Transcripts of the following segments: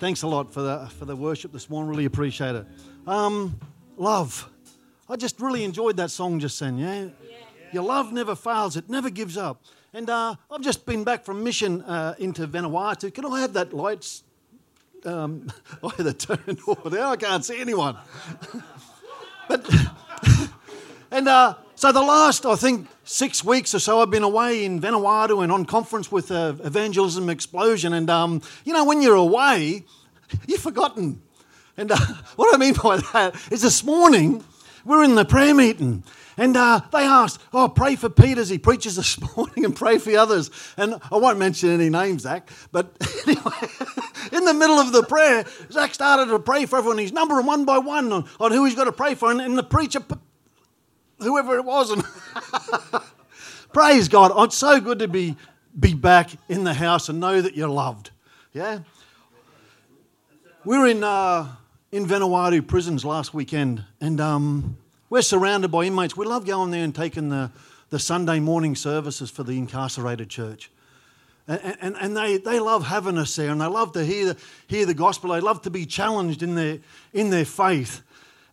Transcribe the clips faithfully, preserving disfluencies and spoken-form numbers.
Thanks a lot for the for the worship this morning. Really appreciate it. Um, love. I just really enjoyed that song just then, yeah? yeah? Your love never fails. It never gives up. And uh, I've just been back from mission uh, into Vanuatu. Can I have that lights um, either turned over there? I can't see anyone. but And uh, so the last, I think, six weeks or so I've been away in Vanuatu and on conference with uh, Evangelism Explosion. And, um, you know, when you're away, you're forgotten. And uh, what I mean by that is this morning we're in the prayer meeting and uh, they asked, oh, pray for Pete as he preaches this morning and pray for the others. And I won't mention any names, Zach, but anyway, in the middle of the prayer, Zach started to pray for everyone. He's numbering one by one on, on who he's got to pray for. And, and the preacher... whoever it was. And praise God. It's so good to be be back in the house and know that you're loved. Yeah? We were in uh, in Vanuatu prisons last weekend and um, we're surrounded by inmates. We love going there and taking the, the Sunday morning services for the incarcerated church. And, and, and they, they love having us there and they love to hear the, hear the gospel. They love to be challenged in their, in their faith.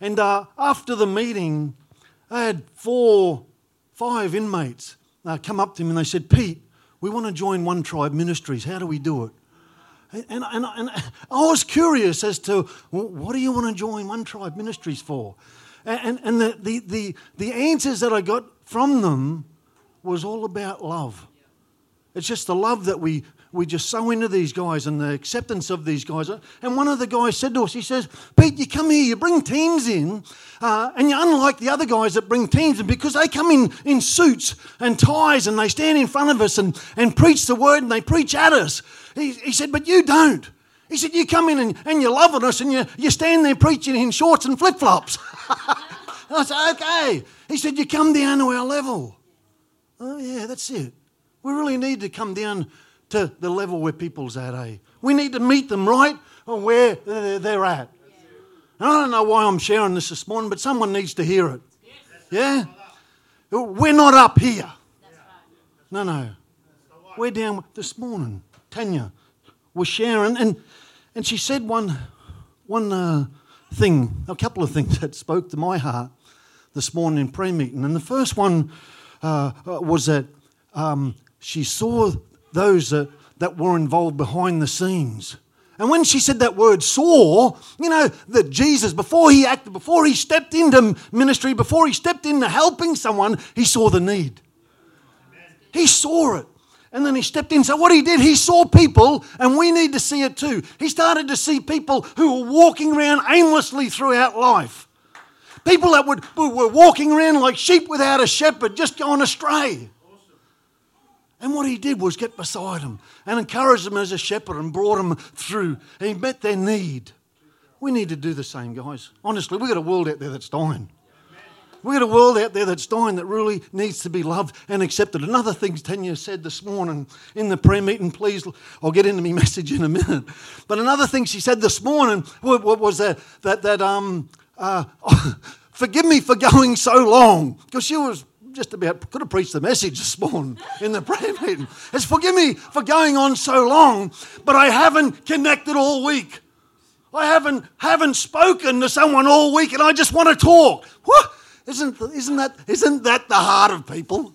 And uh, after the meeting... I had four, five inmates uh, come up to me and they said, Pete, we want to join One Tribe Ministries. How do we do it? And, and, and I was curious as to, well, what do you want to join One Tribe Ministries for? And, and the, the, the, the answers that I got from them was all about love. It's just the love that we, we just sow into these guys and the acceptance of these guys. And one of the guys said to us, he says, Pete, you come here, you bring teams in, uh, and you're unlike the other guys that bring teams in because they come in, in suits and ties and they stand in front of us and, and preach the word and they preach at us. He, he said, but you don't. He said, you come in and, and you're loving us and you, you stand there preaching in shorts and flip-flops. And I said, okay. He said, you come down to our level. Oh, yeah, that's it. We really need to come down to the level where people's at, eh? We need to meet them right on where they're at. And I don't know why I'm sharing this this morning, but someone needs to hear it. Yeah? We're not up here. No, no. We're down this morning. Tanya was sharing, and, and she said one, one uh, thing, a couple of things that spoke to my heart this morning in prayer meeting. And the first one uh, was that um, she saw those that, that were involved behind the scenes. And when she said that word, saw, you know, that Jesus, before he acted, before he stepped into ministry, before he stepped into helping someone, he saw the need. Amen. He saw it. And then he stepped in. So what he did, he saw people, and we need to see it too. He started to see people who were walking around aimlessly throughout life. People that would, were walking around like sheep without a shepherd, just going astray. And what he did was get beside them and encourage them as a shepherd and brought them through. And he met their need. We need to do the same, guys. Honestly, we've got a world out there that's dying. We've got a world out there that's dying that really needs to be loved and accepted. Another thing Tanya said this morning in the prayer meeting, please, I'll get into my message in a minute. But another thing she said this morning was that, that, that um, uh, oh, forgive me for going so long, because she was... just about could have preached the message this morning in the prayer meeting. It's forgive me for going on so long, but I haven't connected all week. I haven't haven't spoken to someone all week, and I just want to talk. What? Isn't isn't that isn't that the heart of people?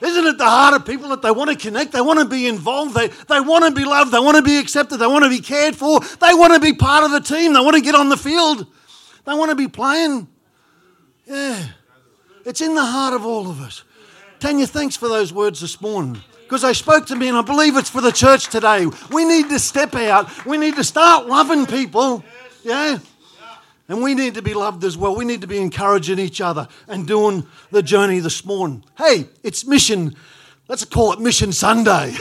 Isn't it the heart of people that they want to connect? They want to be involved. They they want to be loved. They want to be accepted. They want to be cared for. They want to be part of the team. They want to get on the field. They want to be playing. Yeah. It's in the heart of all of us. Tanya, thanks for those words this morning because they spoke to me and I believe it's for the church today. We need to step out. We need to start loving people. Yeah? And we need to be loved as well. We need to be encouraging each other and doing the journey this morning. Hey, it's mission. Let's call it Mission Sunday.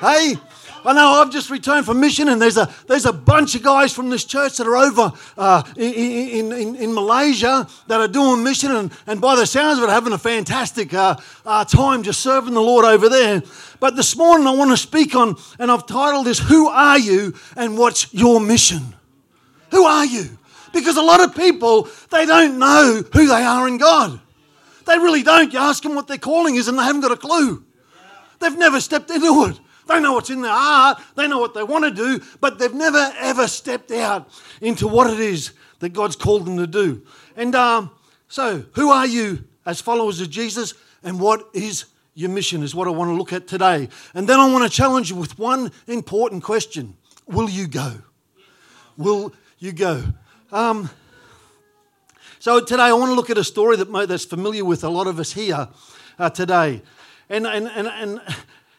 Hey? I know I've just returned from mission, and there's a there's a bunch of guys from this church that are over uh, in, in in Malaysia that are doing mission, and, and by the sounds of it, having a fantastic uh, uh, time just serving the Lord over there. But this morning I want to speak on, and I've titled this, Who Are You and What's Your Mission? Who are you? Because a lot of people, they don't know who they are in God. They really don't. You ask them what their calling is and they haven't got a clue. They've never stepped into it. They know what's in their heart. They know what they want to do, but they've never, ever stepped out into what it is that God's called them to do. And um, so who are you as followers of Jesus, and what is your mission is what I want to look at today. And then I want to challenge you with one important question. Will you go? Will you go? Um, so today I want to look at a story that that's familiar with a lot of us here uh, today. And and, and and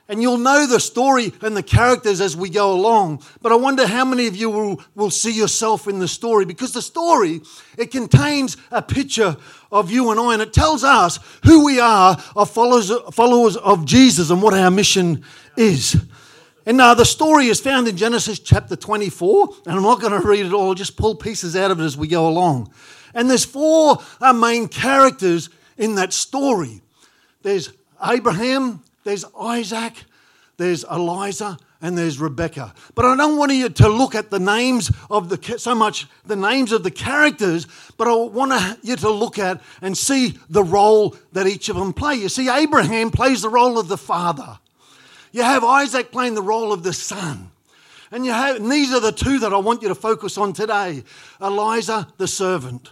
and you'll know the story and the characters as we go along. But I wonder how many of you will, will see yourself in the story, because the story, it contains a picture of you and I, and it tells us who we are, of followers, followers of Jesus, and what our mission is. And uh, the story is found in Genesis chapter twenty-four, and I'm not going to read it all. I'll just pull pieces out of it as we go along. And there's four uh, main characters in that story. There's Abraham, there's Isaac, there's Eliza, and there's Rebecca. But I don't want you to look at the names of the so much the names of the characters, but I want you to look at and see the role that each of them play. You see, Abraham plays the role of the father. You have Isaac playing the role of the son. And you have, and these are the two that I want you to focus on today. Eliza, the servant,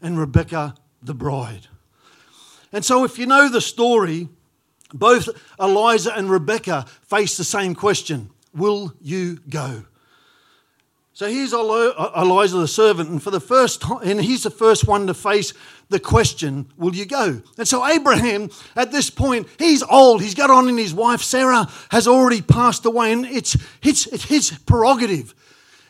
and Rebecca, the bride. And so if you know the story, both Eliza and Rebecca face the same question. Will you go? So here's Eliza, the servant, and for the first time, and he's the first one to face the question, will you go? And so Abraham, at this point, he's old. He's got on, and his wife Sarah has already passed away, and it's, it's, it's his prerogative.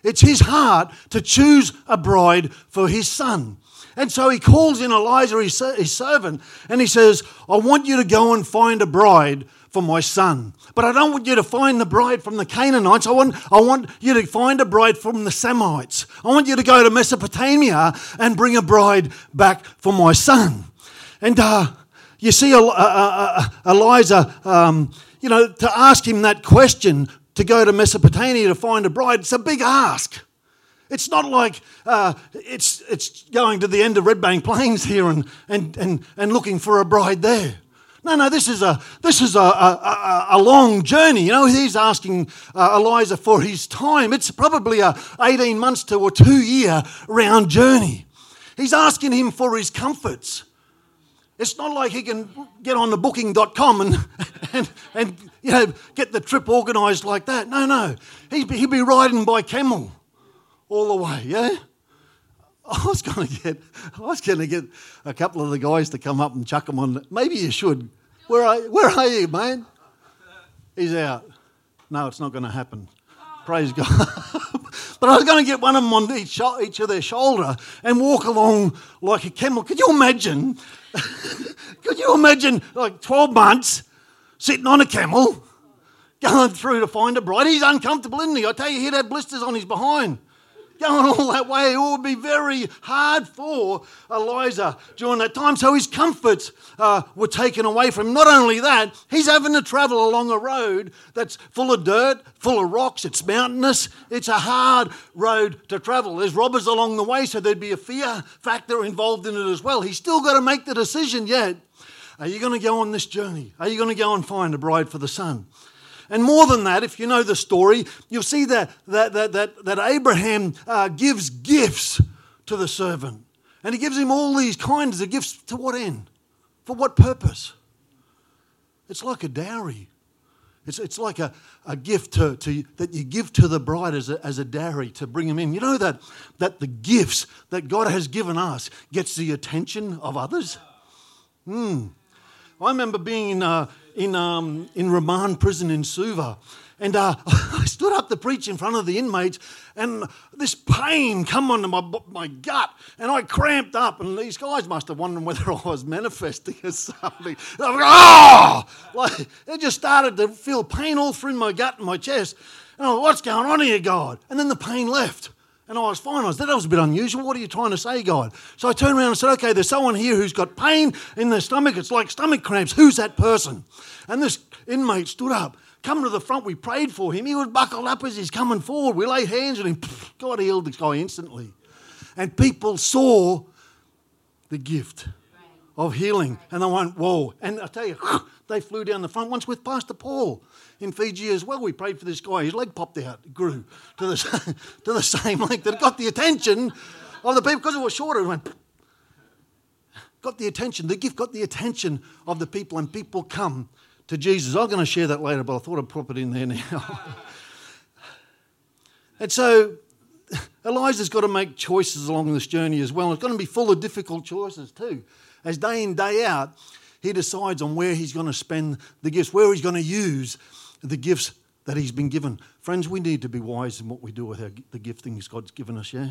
It's his heart to choose a bride for his son. And so he calls in Eliza, his, his servant, and he says, I want you to go and find a bride for my son. But I don't want you to find the bride from the Canaanites. I want, I want you to find a bride from the Semites. I want you to go to Mesopotamia and bring a bride back for my son. And uh, you see uh, uh, uh, Eliza, um, you know, to ask him that question, to go to Mesopotamia to find a bride, it's a big ask. It's not like uh, it's it's going to the end of Red Bank Plains here and and and and looking for a bride there. No, no, this is a this is a a, a long journey. You know, he's asking uh, Eliza for his time. It's probably a eighteen months to a two year round journey. He's asking him for his comforts. It's not like he can get on the booking dot com and and and you know get the trip organised like that. No, no, he'd be, he'd be riding by camel all the way, yeah? I was going to get I was going to get a couple of the guys to come up and chuck them on. Maybe you should. Where are, where are you, man? He's out. No, it's not going to happen. Praise God. But I was going to get one of them on each, each of their shoulder and walk along like a camel. Could you imagine? Could you imagine like twelve months sitting on a camel going through to find a bride? He's uncomfortable, isn't he? I tell you, he'd have blisters on his behind. Going all that way, it would be very hard for Eliza during that time. So his comforts uh, were taken away from him. Not only that, he's having to travel along a road that's full of dirt, full of rocks. It's mountainous. It's a hard road to travel. There's robbers along the way, so there'd be a fear factor involved in it as well. He's still got to make the decision yet. Are you going to go on this journey? Are you going to go and find a bride for the son? And more than that, if you know the story, you'll see that that that that, that Abraham uh, gives gifts to the servant. And he gives him all these kinds of gifts. To what end? For what purpose? It's like a dowry. It's it's like a, a gift to, to that you give to the bride as a, as a dowry to bring him in. You know that that the gifts that God has given us gets the attention of others? Hmm. I remember being in... Uh, In um, in Raman Prison in Suva, And uh, I stood up to preach in front of the inmates, and this pain come onto my my gut, and I cramped up, and these guys must have wondered whether I was manifesting or something. I was like, oh! Like, it just started to feel pain all through my gut and my chest. And I was like, what's going on here, God? And then the pain left. And I was fine. I was, that was a bit unusual. What are you trying to say, God? So I turned around and said, okay, there's someone here who's got pain in their stomach. It's like stomach cramps. Who's that person? And this inmate stood up, come to the front. We prayed for him. He was buckled up as he's coming forward. We laid hands on him. God healed this guy instantly. And people saw the gift of healing. And they went, whoa. And I tell you, they flew down the front once with Pastor Paul in Fiji as well. We prayed for this guy. His leg popped out. It grew to the same, to the same length. It got the attention of the people because it was shorter. It went, got the attention. The gift got the attention of the people, and people come to Jesus. I'm going to share that later, but I thought I'd pop it in there now. And so Elijah's got to make choices along this journey as well. It's going to be full of difficult choices too. As day in, day out, he decides on where he's going to spend the gifts, where he's going to use the gifts that he's been given. Friends, we need to be wise in what we do with our, the giftings God's given us, yeah?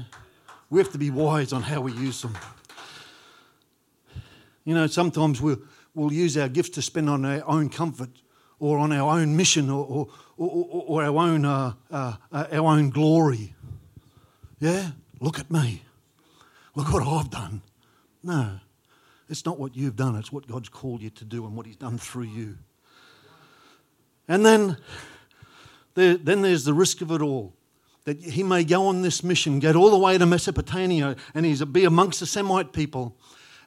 We have to be wise on how we use them. You know, sometimes we'll, we'll use our gifts to spend on our own comfort or on our own mission or, or, or, or our, own, uh, uh, our own glory. Yeah? Look at me. Look what I've done. No. It's not what you've done. It's what God's called you to do and what he's done through you. And then, there, then there's the risk of it all, that he may go on this mission, get all the way to Mesopotamia, and he's be amongst the Semite people,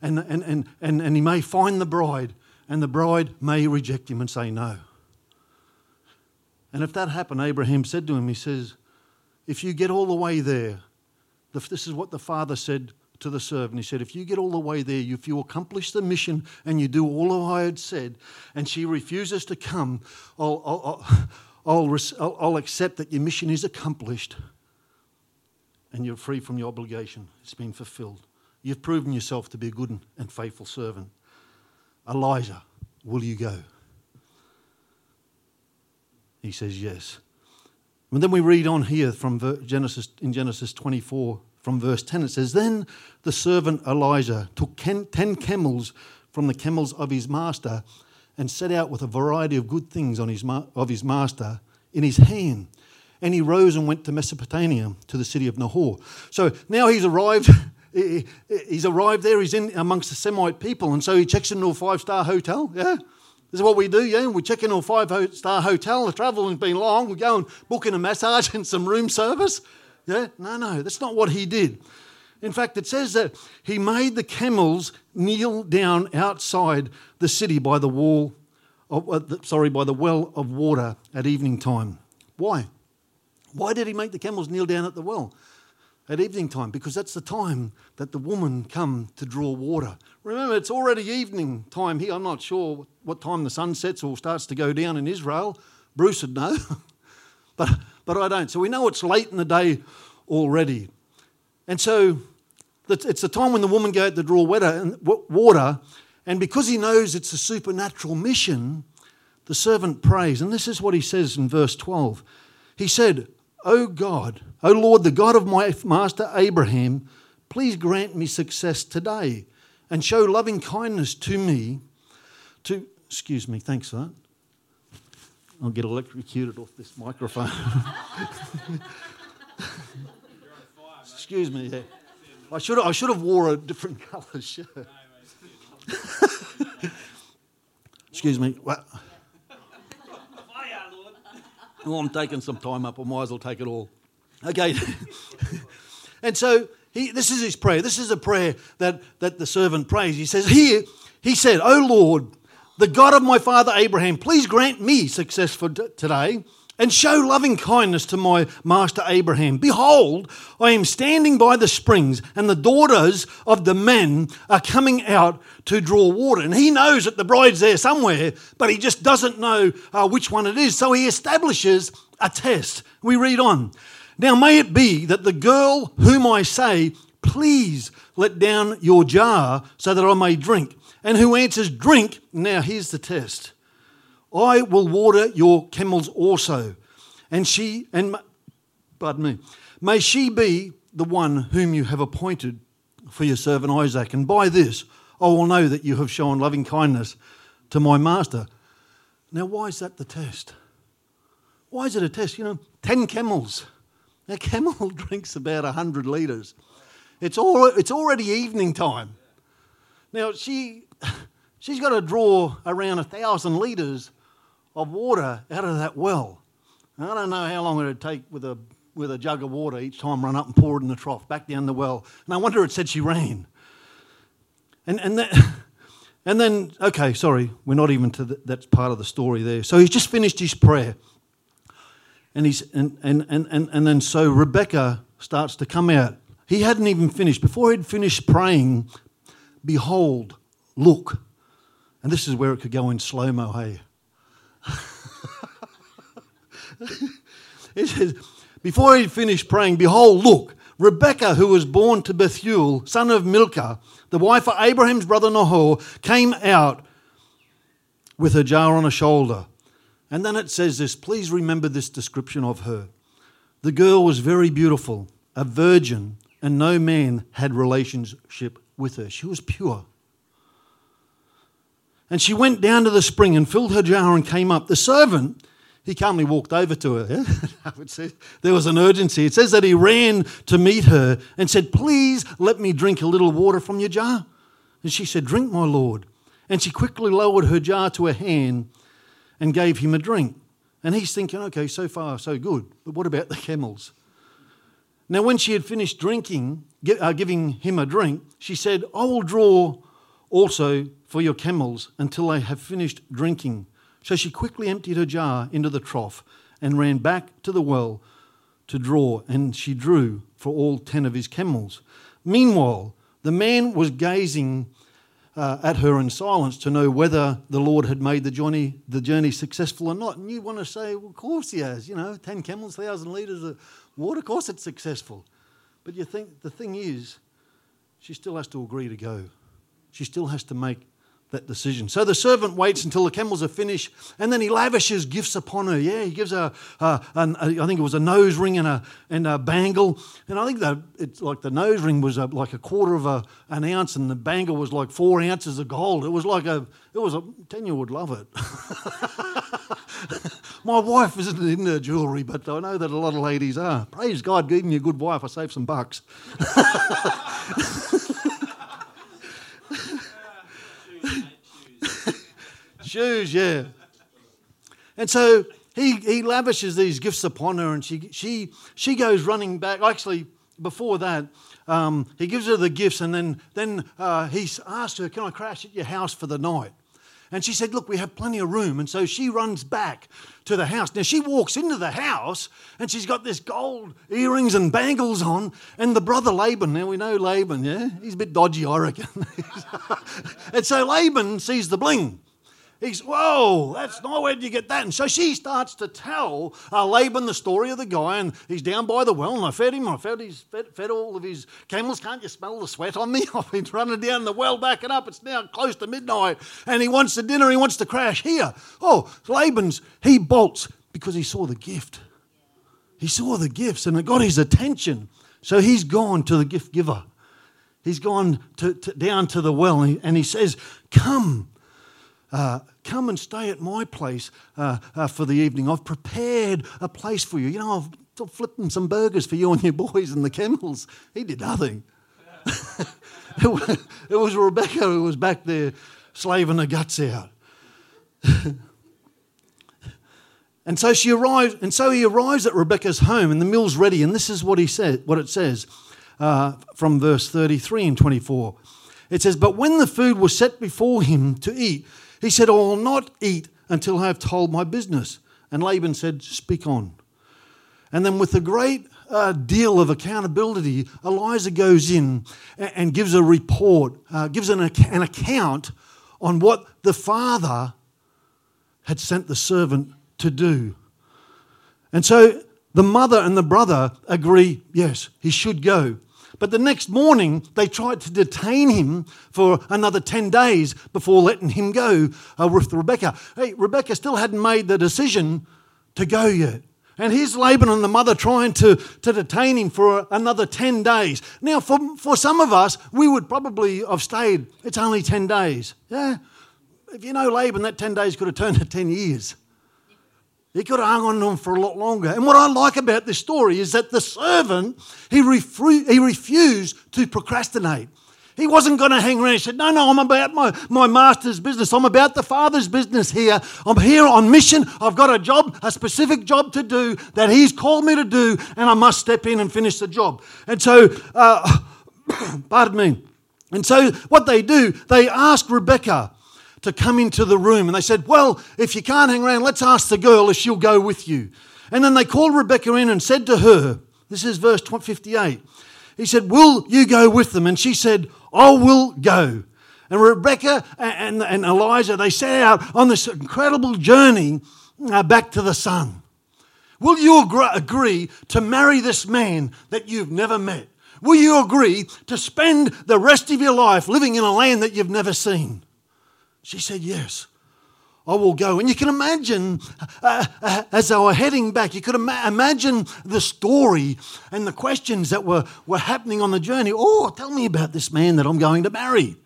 and, and, and, and, and he may find the bride, and the bride may reject him and say no. And if that happened, Abraham said to him, he says, if you get all the way there, this is what the father said to the servant. He said, if you get all the way there, if you accomplish the mission and you do all I had said and she refuses to come, I'll, I'll, I'll, I'll, I'll accept that your mission is accomplished and you're free from your obligation. It's been fulfilled. You've proven yourself to be a good and faithful servant. Elijah, will you go? He says yes. And then we read on here from Genesis, in Genesis twenty-four, from verse ten, it says, then the servant Elijah took ten camels from the camels of his master and set out with a variety of good things on his ma- of his master in his hand. And he rose and went to Mesopotamia, to the city of Nahor. So now he's arrived. he, he's arrived there. He's in amongst the Semite people. And so he checks into a five-star hotel. Yeah, this is what we do. Yeah, we check into a five-star hotel. The travel has been long. We go and book in a massage and some room service. Yeah, no, no, that's not what he did. In fact, it says that he made the camels kneel down outside the city by the wall, of, uh, the, sorry, by the well of water at evening time. Why? Why did he make the camels kneel down at the well at evening time? Because that's the time that the woman come to draw water. Remember, it's already evening time here. I'm not sure what time the sun sets or starts to go down in Israel. Bruce would know. But but I don't. So we know it's late in the day already. And so it's the time when the woman go out to draw water. And because he knows it's a supernatural mission, the servant prays. And this is what he says in verse twelve. He said, O God, O Lord, the God of my master Abraham, please grant me success today and show loving kindness to me. To Excuse me, thanks for that. I'll get electrocuted off this microphone. Excuse me. Yeah. I should I should have wore a different colour shirt. Excuse me. What? Well, I'm taking some time up. I might as well take it all. Okay. And so he, this is his prayer. This is a prayer that, that the servant prays. He says, here, he said, O Lord, the God of my father Abraham, please grant me success for t- today and show loving kindness to my master Abraham. Behold, I am standing by the springs and the daughters of the men are coming out to draw water. And he knows that the bride's there somewhere, but he just doesn't know uh, which one it is. So he establishes a test. We read on. Now may it be that the girl whom I say, please let down your jar so that I may drink. And who answers, drink. Now here's the test. I will water your camels also. and she and pardon me, may she be the one whom you have appointed for your servant Isaac, and by this I will know that you have shown loving kindness to my master. Now, why is that the test? Why is it a test? You know, ten camels. A camel drinks about one hundred litres. It's all. It's already evening time. Now, she, she's got to draw around one thousand litres of water out of that well. Now, I don't know how long it would take with a with a jug of water each time, run up and pour it in the trough, back down the well. No wonder it said she ran. And and that... And then, okay, sorry, we're not even to the, that's part of the story there. So he's just finished his prayer. And he's and, and, and, and, and then so Rebecca starts to come out. He hadn't even finished. Before he'd finished praying, behold, look. And this is where it could go in slow-mo, hey? It says, before he'd finished praying, behold, look, Rebekah, who was born to Bethuel, son of Milcah, the wife of Abraham's brother Nahor, came out with her jar on her shoulder. And then it says this, please remember this description of her. The girl was very beautiful, a virgin, and no man had relationship with her. She was pure. And she went down to the spring and filled her jar and came up. The servant... He calmly walked over to her. There was an urgency. It says that he ran to meet her and said, please let me drink a little water from your jar. And she said, drink, my lord. And she quickly lowered her jar to her hand and gave him a drink. And he's thinking, okay, so far so good. But what about the camels? Now, when she had finished drinking, uh, giving him a drink, she said, I will draw also for your camels until they have finished drinking. So she quickly emptied her jar into the trough and ran back to the well to draw, and she drew for all ten of his camels. Meanwhile, the man was gazing uh, at her in silence to know whether the Lord had made the journey, the journey successful or not. And you want to say, well, of course he has. You know, ten camels, one thousand litres of water, of course it's successful. But you think the thing is, she still has to agree to go. She still has to make that decision. So the servant waits until the camels are finished, and then he lavishes gifts upon her. Yeah, he gives her, uh, an, a, I think it was a nose ring and a and a bangle. And I think that it's like the nose ring was a, like a quarter of a, an ounce, and the bangle was like four ounces of gold. It was like a, it was a ten year old would love it. My wife isn't into jewellery, but I know that a lot of ladies are. Praise God, giving me a good wife, I saved some bucks. Shoes, yeah. And so he, he lavishes these gifts upon her, and she she she goes running back. Actually, before that, um, he gives her the gifts, and then then uh, he asks her, "Can I crash at your house for the night?" And she said, "Look, we have plenty of room." And so she runs back to the house. Now she walks into the house, and she's got this gold earrings and bangles on. And the brother Laban, now we know Laban, yeah, he's a bit dodgy, I reckon. And so Laban sees the bling. He's, whoa, that's not, where did you get that? And so she starts to tell uh, Laban the story of the guy, and he's down by the well, and I fed him, I fed, his, fed, fed all of his camels. Can't you smell the sweat on me? I've been running down the well, backing up. It's now close to midnight, and he wants the dinner, he wants to crash here. Oh, Laban's, he bolts because he saw the gift. He saw the gifts, and it got his attention. So he's gone to the gift giver. He's gone to, to, down to the well, and he, and he says, come. Uh, come and stay at my place uh, uh, for the evening. I've prepared a place for you. You know, I've flipped some burgers for you and your boys and the camels. He did nothing. it, was, it was Rebecca who was back there slaving her guts out. And so she arrives, and so he arrives at Rebecca's home, and the meal's ready. And this is what he said, what it says uh, from verse thirty-three and twenty-four. It says, but when the food was set before him to eat, he said, I will not eat until I have told my business. And Laban said, speak on. And then with a great uh, deal of accountability, Eliza goes in and, and gives a report, uh, gives an, an account on what the father had sent the servant to do. And so the mother and the brother agree, yes, he should go. But the next morning, they tried to detain him for another ten days before letting him go uh, with Rebecca. Hey, Rebecca still hadn't made the decision to go yet. And here's Laban and the mother trying to, to detain him for another ten days. Now, for, for some of us, we would probably have stayed. It's only ten days. Yeah? If you know Laban, that ten days could have turned to ten years. He could have hung on to him for a lot longer. And what I like about this story is that the servant, he, refru- he refused to procrastinate. He wasn't going to hang around. He said, no, no, I'm about my, my master's business. I'm about the Father's business here. I'm here on mission. I've got a job, a specific job to do that he's called me to do, and I must step in and finish the job. And so, uh, pardon me. And so what they do, they ask Rebecca to come into the room. And they said, well, if you can't hang around, let's ask the girl if she'll go with you. And then they called Rebecca in and said to her, this is verse fifty-eight, he said, will you go with them? And she said, I will go. And Rebecca and, and, and Elijah, they set out on this incredible journey uh, back to the sun. Will you agri- agree to marry this man that you've never met? Will you agree to spend the rest of your life living in a land that you've never seen? She said, yes, I will go. And you can imagine, uh, uh, as they were heading back, you could ima- imagine the story and the questions that were, were happening on the journey. Oh, tell me about this man that I'm going to marry.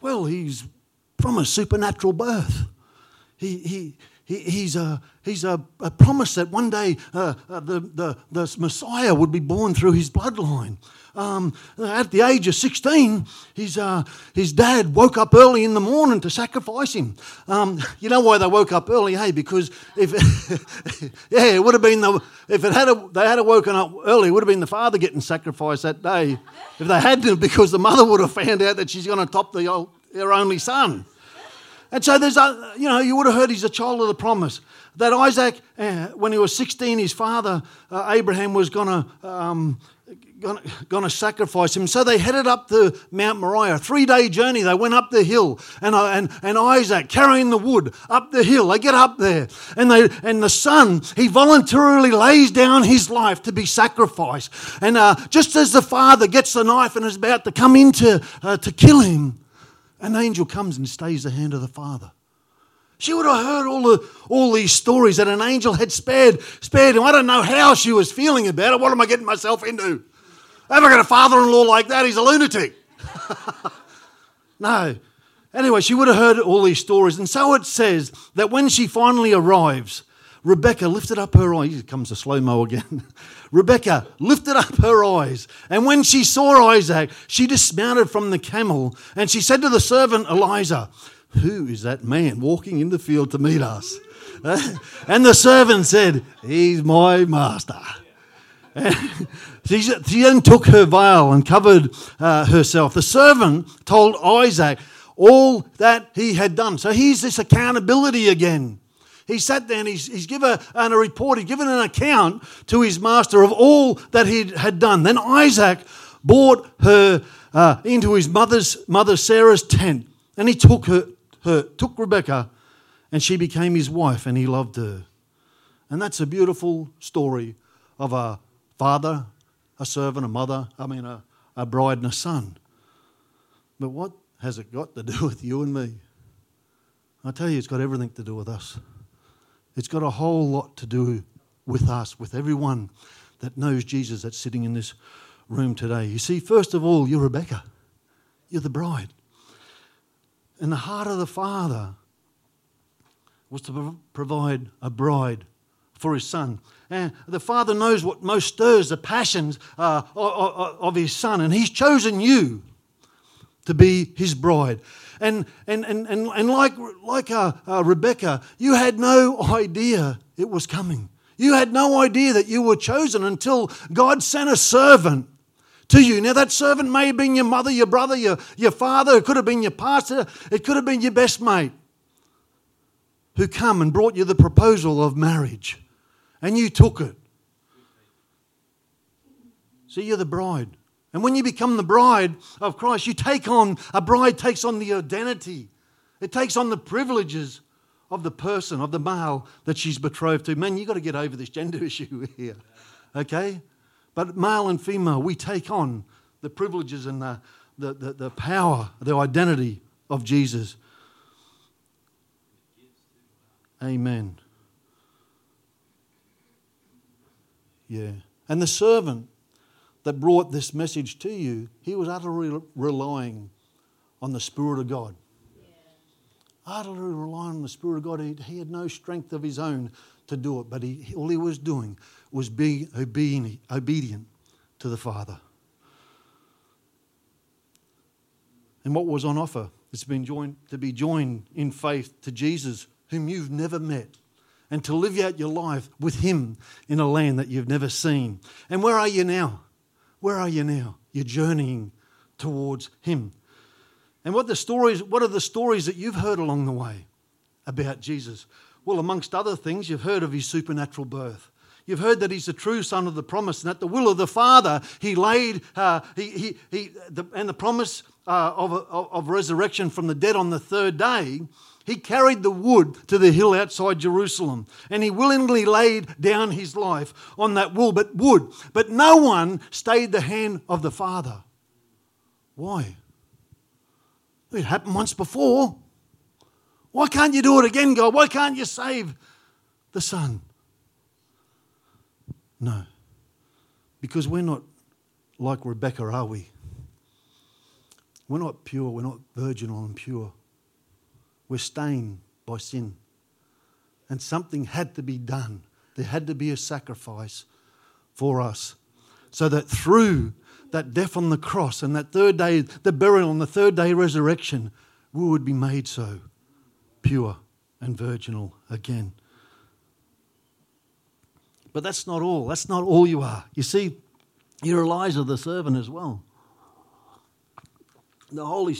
Well, he's promised supernatural birth. He he he he's a he's a, a promise that one day uh, uh, the the the Messiah would be born through his bloodline. Um, at the age of sixteen, his uh, his dad woke up early in the morning to sacrifice him. Um, you know why they woke up early, hey? Because if yeah, it would have been the if it had a, they had a woken up early, it would have been the father getting sacrificed that day. If they hadn't, because the mother would have found out that she's going to top the old, her only son. And so there's a, you know, you would have heard he's a child of the promise. That Isaac, uh, when he was sixteen, his father uh, Abraham was going to. Um, Going to sacrifice him. So they headed up to Mount Moriah. A three-day journey. They went up the hill, and and and Isaac carrying the wood up the hill. They get up there, and they and the son he voluntarily lays down his life to be sacrificed. And uh, just as the father gets the knife and is about to come in to uh, to kill him, an angel comes and stays the hand of the father. She would have heard all the, all these stories that an angel had spared spared him. I don't know how she was feeling about it. What am I getting myself into? Have I got a father-in-law like that? He's a lunatic. No. Anyway, she would have heard all these stories. And so it says that when she finally arrives, Rebecca lifted up her eyes. Here comes the slow-mo again. Rebecca lifted up her eyes. And when she saw Isaac, she dismounted from the camel. And she said to the servant Elijah, who is that man walking in the field to meet us? And the servant said, he's my master. She, she then took her veil and covered uh, herself. The servant told Isaac all that he had done. So here's this accountability again. He sat there and he's, he's given a, a report, he's given an account to his master of all that he had done. Then Isaac brought her uh, into his mother's mother Sarah's tent, and he took her, her, took Rebecca, and she became his wife, and he loved her. And that's a beautiful story of a father, a servant, a mother, I mean a, a bride and a son. But what has it got to do with you and me? I tell you, it's got everything to do with us. It's got a whole lot to do with us, with everyone that knows Jesus that's sitting in this room today. You see, first of all, you're Rebecca. You're the bride. And the heart of the Father was to provide a bride for his son. And the Father knows what most stirs the passions uh, of his son, and he's chosen you to be his bride. And and and and, and like like uh, uh, Rebecca, you had no idea it was coming. You had no idea that you were chosen until God sent a servant to you. Now that servant may have been your mother, your brother, your, your father. It could have been your pastor. It could have been your best mate who come and brought you the proposal of marriage. And you took it. See, you're the bride. And when you become the bride of Christ, you take on, a bride takes on the identity. It takes on the privileges of the person, of the male that she's betrothed to. Man, you've got to get over this gender issue here. Okay? But male and female, we take on the privileges and the, the, the, the power, the identity of Jesus. Amen. you. And the servant that brought this message to you, he was utterly relying on the Spirit of God. Yeah. Utterly relying on the Spirit of God. He, he had no strength of his own to do it, but he, all he was doing was being obedient, obedient to the Father. And what was on offer? It's been joined to be joined in faith to Jesus, whom you've never met, and to live out your life with him in a land that you've never seen. And where are you now? Where are you now? You're journeying towards him. And what the stories? What are the stories that you've heard along the way about Jesus? Well, amongst other things, you've heard of his supernatural birth. You've heard that he's the true Son of the promise, and at the will of the Father, he laid uh, he he he the, and the promise uh, of, of of resurrection from the dead on the third day. He carried the wood to the hill outside Jerusalem, and he willingly laid down his life on that wool, but wood. But no one stayed the hand of the Father. Why? It happened once before. Why can't you do it again, God? Why can't you save the Son? No, because we're not like Rebecca, are we? We're not pure, we're not virginal and pure. We're stained by sin. And something had to be done. There had to be a sacrifice for us so that through that death on the cross and that third day, the burial and the third day resurrection, we would be made so pure and virginal again. But that's not all. That's not all you are. You see, you're Elijah the servant as well. The Holy,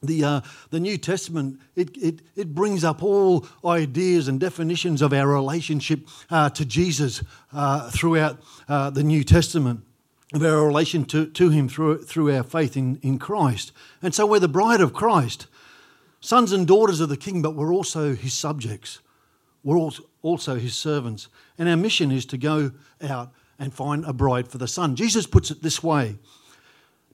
the uh, the New Testament, it it it brings up all ideas and definitions of our relationship uh, to Jesus uh, throughout uh, the New Testament, of our relation to, to Him through through our faith in, in Christ. And so we're the bride of Christ, sons and daughters of the King, but we're also His subjects. We're also also his servants. And our mission is to go out and find a bride for the Son. Jesus puts it this way.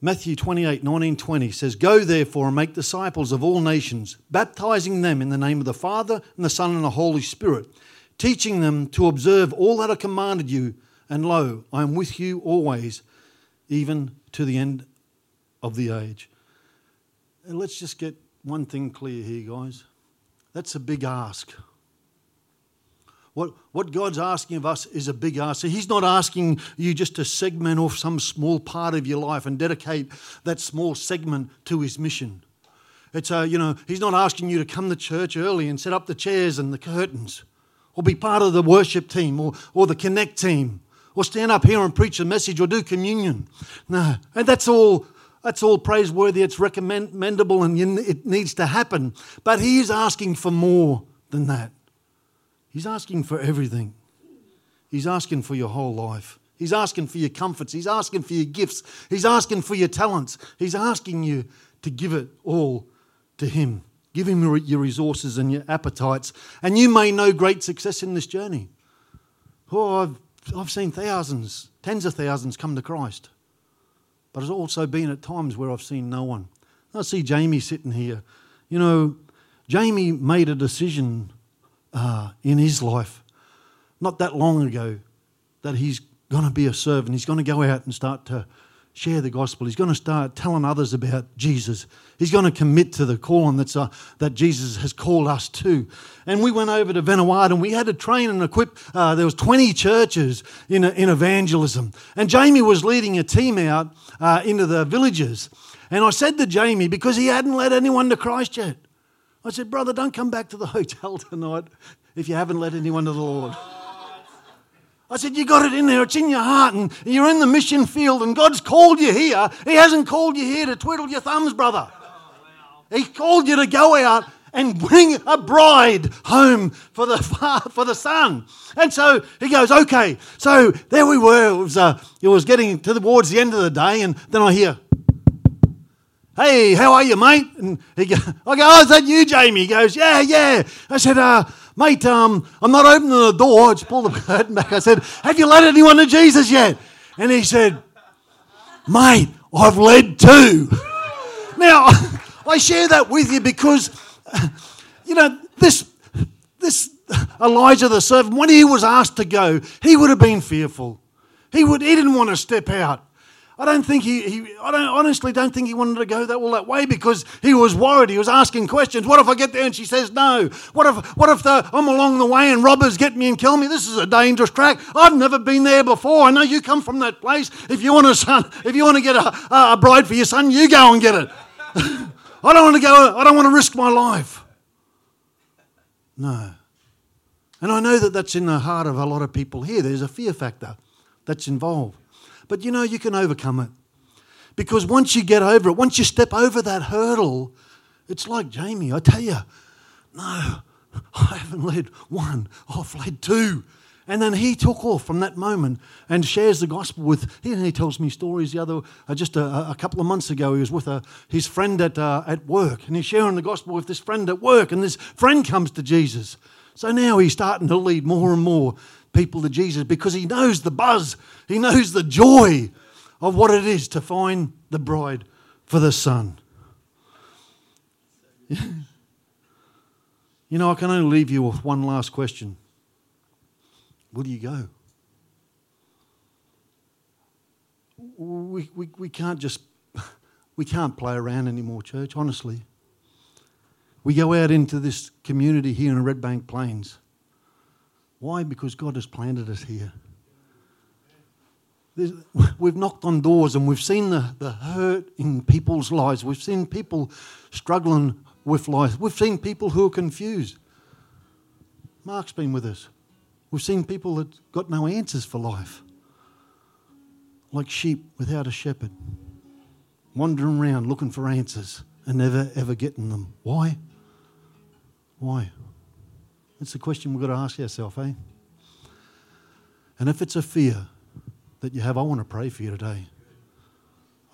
Matthew twenty-eight, nineteen, twenty says, "Go therefore and make disciples of all nations, baptizing them in the name of the Father and the Son and the Holy Spirit, teaching them to observe all that I commanded you. And lo, I am with you always, even to the end of the age." And let's just get one thing clear here, guys. That's a big ask. What what God's asking of us is a big ask. So he's not asking you just to segment off some small part of your life and dedicate that small segment to his mission. It's a, you know, he's not asking you to come to church early and set up the chairs and the curtains or be part of the worship team or, or the Connect team or stand up here and preach a message or do communion. No, and that's all that's all praiseworthy. It's recommendable and you, it needs to happen. But he is asking for more than that. He's asking for everything. He's asking for your whole life. He's asking for your comforts. He's asking for your gifts. He's asking for your talents. He's asking you to give it all to him. Give him your resources and your appetites. And you may know great success in this journey. Oh, I've, I've seen thousands, tens of thousands come to Christ. But it's also been at times where I've seen no one. I see Jamie sitting here. You know, Jamie made a decision Uh, in his life not that long ago that he's going to be a servant. He's going to go out and start to share the gospel. He's going to start telling others about Jesus. He's going to commit to the calling that's, uh, that Jesus has called us to. And we went over to Vanuatu and we had to train and equip. Uh, there was twenty churches in, in evangelism. And Jamie was leading a team out uh, into the villages. And I said to Jamie, because he hadn't led anyone to Christ yet, I said, "Brother, don't come back to the hotel tonight if you haven't led anyone to the Lord." I said, "You got it in there. It's in your heart and you're in the mission field and God's called you here. He hasn't called you here to twiddle your thumbs, brother. Oh, wow. He called you to go out and bring a bride home for the for the Son." And so he goes, "Okay." So there we were. It was, uh, it was getting towards the end of the day and then I hear, "Hey, how are you, mate?" And he go, I go, "Oh, is that you, Jamie?" He goes, "Yeah, yeah." I said, uh, mate, um, I'm not opening the door. I just pulled the curtain back. I said, "Have you led anyone to Jesus yet?" And he said, "Mate, I've led two." Now, I share that with you because, you know, this this Elijah the servant, when he was asked to go, he would have been fearful. He would. He didn't want to step out. I don't think he, he. I don't honestly don't think he wanted to go that all that way because he was worried. He was asking questions. What if I get there and she says no? What if? What if the, I'm along the way and robbers get me and kill me? This is a dangerous track. I've never been there before. I know you come from that place. If you want a son, if you want to get a, a bride for your son, you go and get it. I don't want to go. I don't want to risk my life. No. And I know that that's in the heart of a lot of people here. There's a fear factor that's involved. But, you know, you can overcome it. Because once you get over it, once you step over that hurdle, it's like Jamie, I tell you, no, I haven't led one, I've led two. And then he took off from that moment and shares the gospel with, he tells me stories the other, uh, just a, a couple of months ago, he was with a, his friend at uh, at work, and he's sharing the gospel with this friend at work, and this friend comes to Jesus. So now he's starting to lead more and more people to Jesus because he knows the buzz, he knows the joy of what it is to find the bride for the son. You know, I can only leave you with one last question. Will you go? We, we, we can't just, we can't play around anymore, church, honestly. We go out into this community here in Red Bank Plains. Why? Because God has planted us here. There's, we've knocked on doors and we've seen the, the hurt in people's lives. We've seen people struggling with life. We've seen people who are confused. Mark's been with us. We've seen people that got no answers for life, like sheep without a shepherd, wandering around looking for answers and never, ever getting them. Why? Why? It's a question we've got to ask ourselves, eh? And if it's a fear that you have, I want to pray for you today.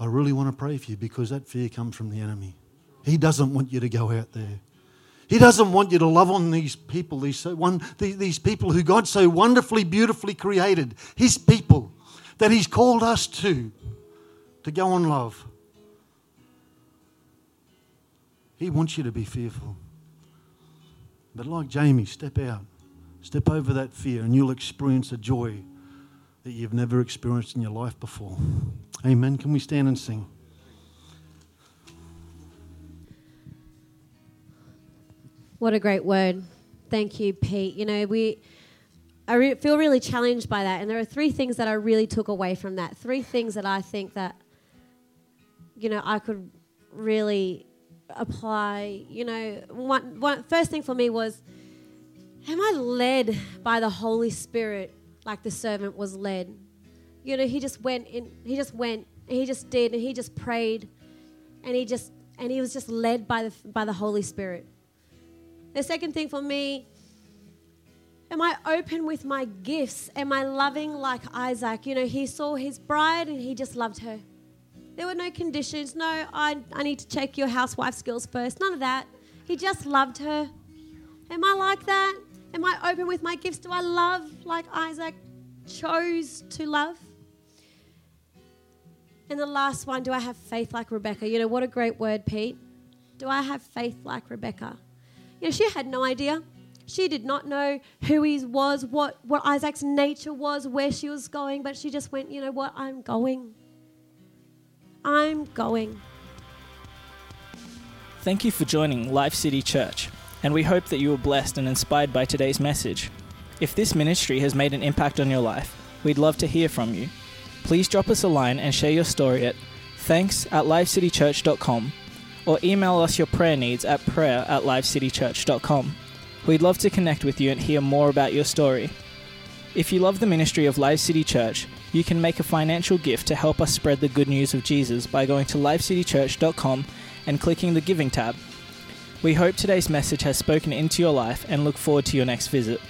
I really want to pray for you because that fear comes from the enemy. He doesn't want you to go out there. He doesn't want you to love on these people, these so one, these, these people who God so wonderfully, beautifully created, his people, that he's called us to, to go and love. He wants you to be fearful. But like Jamie, step out. Step over that fear and you'll experience a joy that you've never experienced in your life before. Amen. Can we stand and sing? What a great word. Thank you, Pete. You know, we I re- feel really challenged by that. And there are three things that I really took away from that. Three things that I think that, you know, I could really apply. You know, one, one, first thing for me was, am I led by the Holy Spirit like the servant was led? You know, he just went in, he just went, and he just did, and he just prayed, and he just and he was just led by the by the Holy Spirit. The second thing for me, am I open with my gifts? Am I loving like Isaac? You know, he saw his bride and he just loved her. There were no conditions. No, I, I need to check your housewife skills first. None of that. He just loved her. Am I like that? Am I open with my gifts? Do I love like Isaac chose to love? And the last one, do I have faith like Rebecca? You know, what a great word, Pete. Do I have faith like Rebecca? You know, she had no idea. She did not know who he was, what, what Isaac's nature was, where she was going, but she just went, you know what, I'm going. I'm going. Thank you for joining Live City Church, and we hope that you were blessed and inspired by today's message. If this ministry has made an impact on your life, we'd love to hear from you. Please drop us a line and share your story at thanks at live city church dot com or email us your prayer needs at prayer at live city church dot com. We'd love to connect with you and hear more about your story. If you love the ministry of Live City Church, you can make a financial gift to help us spread the good news of Jesus by going to live city church dot com and clicking the Giving tab. We hope today's message has spoken into your life and look forward to your next visit.